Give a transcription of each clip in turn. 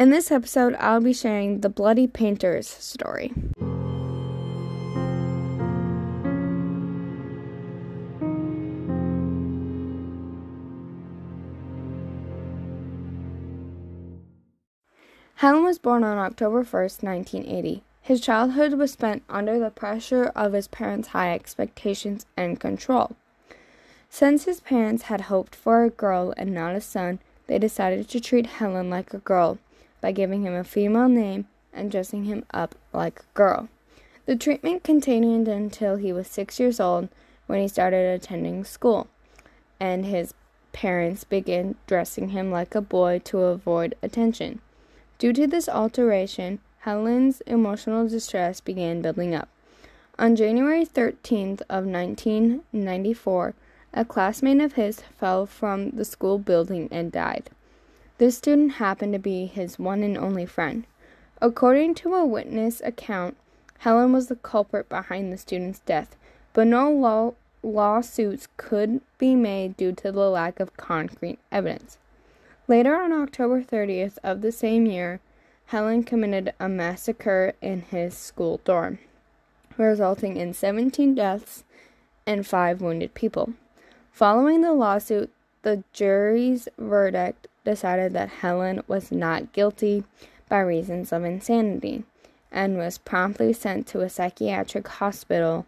In this episode, I'll be sharing the Bloody Painter's story. Helen was born on October 1st, 1980. His childhood was spent under the pressure of his parents' high expectations and control. Since his parents had hoped for a girl and not a son, they decided to treat Helen like a girl by giving him a female name and dressing him up like a girl. The treatment continued until he was 6 years old when he started attending school, and his parents began dressing him like a boy to avoid attention. Due to this alteration, Helen's emotional distress began building up. On January 13th of 1994, a classmate of his fell from the school building and died. This student happened to be his one and only friend. According to a witness account, Helen was the culprit behind the student's death, but no lawsuits could be made due to the lack of concrete evidence. Later on October 30th of the same year, Helen committed a massacre in his school dorm, resulting in 17 deaths and 5 wounded people. Following the lawsuit, the jury's verdict decided that Helen was not guilty by reasons of insanity and was promptly sent to a psychiatric hospital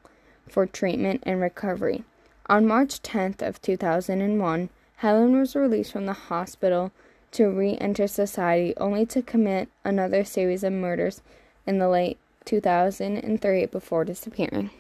for treatment and recovery. On March 10th of 2001, Helen was released from the hospital to re-enter society only to commit another series of murders in the late 2003 before disappearing.